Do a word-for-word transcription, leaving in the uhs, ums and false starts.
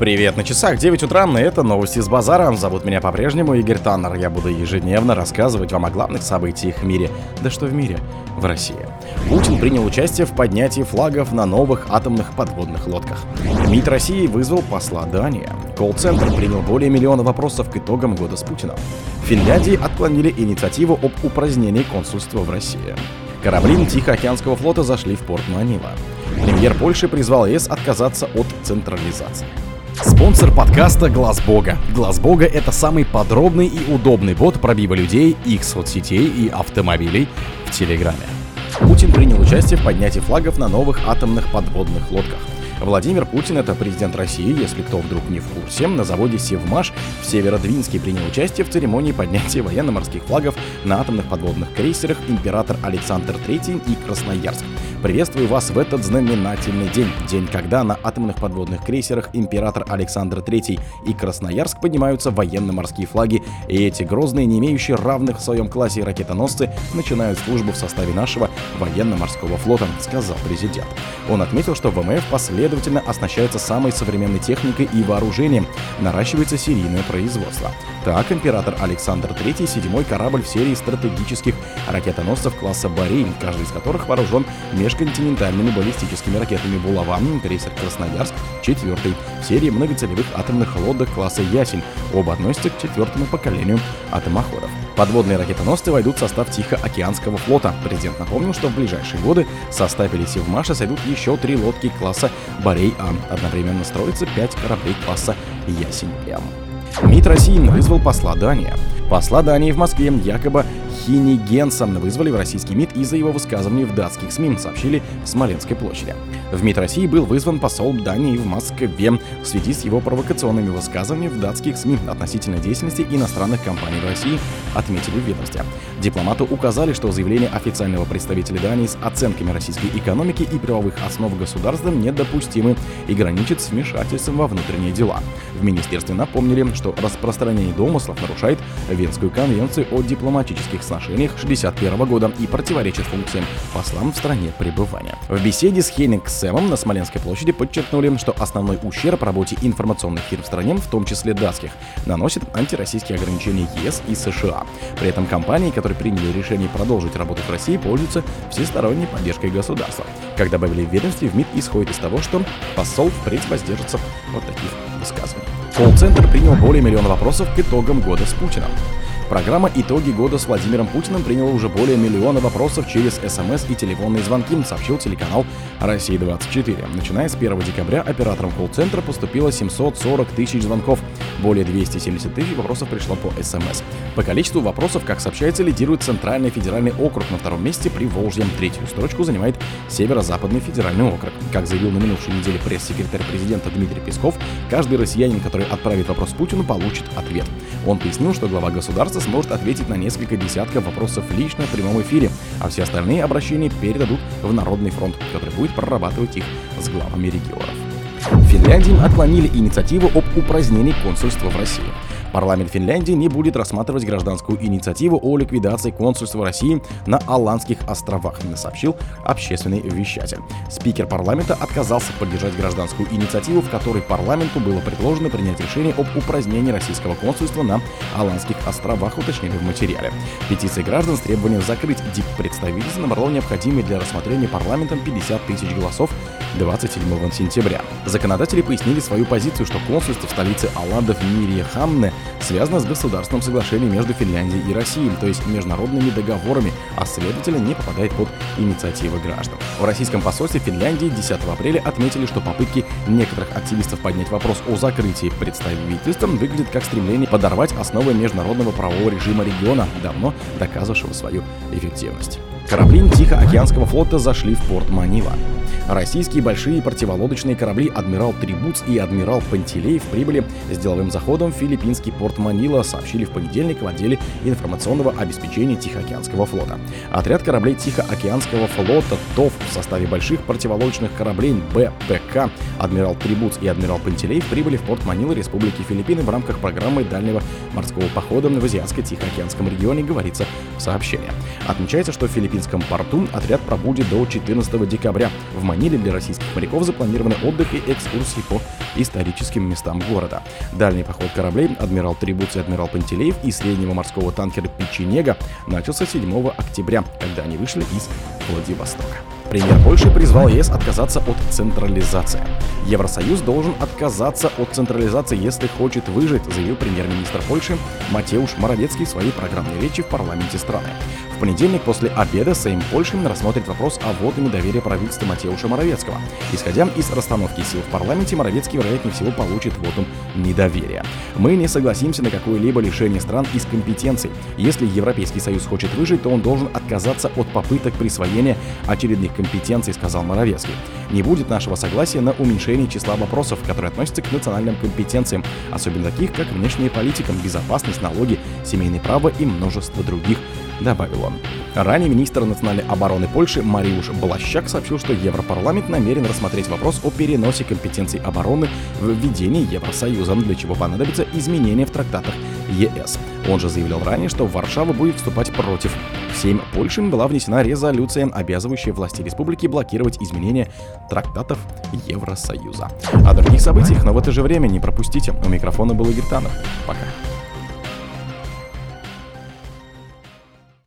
Привет на часах, девять утра, и это новости с базара. Зовут меня по-прежнему Игорь Таннер. Я буду ежедневно рассказывать вам о главных событиях в мире. Да что в мире, в России. Путин принял участие в поднятии флагов на новых атомных подводных лодках. МИД России вызвал посла Дании. Колл-центр принял более миллиона вопросов к итогам года с Путиным. В Финляндии отклонили инициативу об упразднении консульства в России. Корабли Тихоокеанского флота зашли в порт Манила. Премьер Польши призвал ЕС отказаться от централизации. Спонсор подкаста — Глаз Бога. Глаз Бога — это самый подробный и удобный бот пробива людей, их соцсетей и автомобилей в Телеграме. Путин принял участие в поднятии флагов на новых атомных подводных лодках. Владимир Путин — это президент России, если кто вдруг не в курсе. На заводе «Севмаш» в Северодвинске принял участие в церемонии поднятия военно-морских флагов на атомных подводных крейсерах «Император Александр третий» и «Красноярск». Приветствую вас в этот знаменательный день. День, когда на атомных подводных крейсерах «Император Александр третий» и «Красноярск» поднимаются военно-морские флаги, и эти грозные, не имеющие равных в своем классе ракетоносцы начинают службу в составе нашего военно-морского флота, сказал президент. Он отметил, что ВМФ последовательно оснащается самой современной техникой и вооружением. Наращивается серийное производство. Так, «Император Александр третий» — седьмой корабль в серии стратегических ракетоносцев класса «Борей», каждый из которых вооружен между межконтинентальными баллистическими ракетами «Булаван», крейсер «Красноярск» четвертый в серии многоцелевых атомных лодок класса «Ясень». Оба относятся к четвертому поколению атомоходов. Подводные ракетоносцы войдут в состав Тихоокеанского флота. Президент напомнил, что в ближайшие годы в состав «Севмаша» сойдут еще три лодки класса «Борей-Ан». Одновременно строится пять кораблей класса «Ясень-М». МИД России вызвал посла Дании. Посла Дании в Москве якобы Хинигенсена вызвали в российский МИД из-за его высказываний в датских СМИ, сообщили в Смоленской площади. В МИД России был вызван посол Дании в Москве в связи с его провокационными высказываниями в датских СМИ относительно деятельности иностранных компаний в России, отметили в ведомстве. Дипломату указали, что заявление официального представителя Дании с оценками российской экономики и правовых основ государства недопустимы и граничит с вмешательством во внутренние дела. В министерстве напомнили, что распространение домыслов нарушает Венскую конвенцию о дипломатических отношениях шестьдесят первого года и противоречит функциям послам в стране пребывания. В беседе с Хейнигсемом на Смоленской площади подчеркнули, что основной ущерб работе информационных фирм в стране, в том числе датских, наносит антироссийские ограничения ЕС и США. При этом компании, которые приняли решение продолжить работу в России, пользуются всесторонней поддержкой государства. Как добавили в ведомстве, в МИД исходит из того, что посол впредь воздержится от таких высказываний. Колл-центр принял более миллиона вопросов к итогам года с Путиным. Программа «Итоги года с Владимиром Путиным» приняла уже более миллиона вопросов через СМС и телефонные звонки, сообщил телеканал «Россия двадцать четыре». Начиная с первого декабря операторам колл-центра поступило семьсот сорок тысяч звонков. Более двести семьдесят тысяч вопросов пришло по СМС. По количеству вопросов, как сообщается, лидирует Центральный федеральный округ, на втором месте Приволжье. Третью строчку занимает Северо-Западный федеральный округ. Как заявил на минувшей неделе пресс-секретарь президента Дмитрий Песков, каждый россиянин, который отправит вопрос Путину, получит ответ. Он пояснил, что глава государства сможет ответить на несколько десятков вопросов лично в прямом эфире, а все остальные обращения передадут в Народный фронт, который будет прорабатывать их с главами регионов. В Финляндии отклонили инициативу об упразднении консульства в России. Парламент Финляндии не будет рассматривать гражданскую инициативу о ликвидации консульства России на Аландских островах, сообщил общественный вещатель. Спикер парламента отказался поддержать гражданскую инициативу, в которой парламенту было предложено принять решение об упразднении российского консульства на Аландских островах, уточнили в материале. Петиции граждан с требованием закрыть диппредставительство набрало необходимые для рассмотрения парламентом пятьдесят тысяч голосов двадцать седьмого сентября. Законодатели пояснили свою позицию, что консульство в столице Аландов Мариехамне связано с государственным соглашением между Финляндией и Россией, то есть международными договорами, а следовательно не попадает под инициативы граждан. В российском посольстве Финляндии десятого апреля отметили, что попытки некоторых активистов поднять вопрос о закрытии представительства выглядят как стремление подорвать основы международного правового режима региона, давно доказавшего свою эффективность. Корабли Тихоокеанского флота зашли в порт Манила. Российские большие противолодочные корабли «Адмирал Трибуц» и «Адмирал Пантелеев» прибыли с деловым заходом в филиппинский порт Манила, сообщили в понедельник в отделе информационного обеспечения Тихоокеанского флота. Отряд кораблей Тихоокеанского флота ТОФ в составе больших противолодочных кораблей «БПК» «Адмирал Трибуц» и «Адмирал Пантелеев» прибыли в порт Манила Республики Филиппины в рамках программы дальнего морского похода в Азиатско-Тихоокеанском регионе, говорится в сообщении. Отмечается, что в филиппинском порту отряд пробудет до четырнадцатого декабря. В Маниле для России российских моряков запланированы отдых и экскурсии по историческим местам города. Дальний поход кораблей «Адмирал Трибуц» и «Адмирал Пантелеев» и среднего морского танкера «Печенега» начался седьмого октября, когда они вышли из Владивостока. Премьер Польши призвал ЕС отказаться от централизации. Евросоюз должен отказаться от централизации, если хочет выжить, заявил премьер-министр Польши Матеуш Моравецкий в своей программной речи в парламенте страны. В понедельник после обеда Сейм Польши рассмотрит вопрос о вотуме доверия правительства Матеуша Моравецкого. Исходя из расстановки сил в парламенте, Моравецкий, вероятнее всего, получит вотум недоверия. «Мы не согласимся на какое-либо лишение стран из компетенций. Если Европейский Союз хочет выжить, то он должен отказаться от попыток присвоения очередных компетенций», — сказал Моравецкий. «Не будет нашего согласия на уменьшение числа вопросов, которые относятся к национальным компетенциям, особенно таких, как внешняя политика, безопасность, налоги, семейное право и множество других», — добавил он. Ранее министр национальной обороны Польши Мариуш Блащак сообщил, что Европарламент намерен рассмотреть вопрос о переносе компетенций обороны в введение Евросоюза, для чего понадобится изменения в трактатах ЕС. Он же заявлял ранее, что Варшава будет вступать против. В Сейм Польши была внесена резолюция, обязывающая власти республики блокировать изменения трактатов Евросоюза. О других событиях, но в это же время не пропустите. У микрофона был Игорь Таннер. Пока.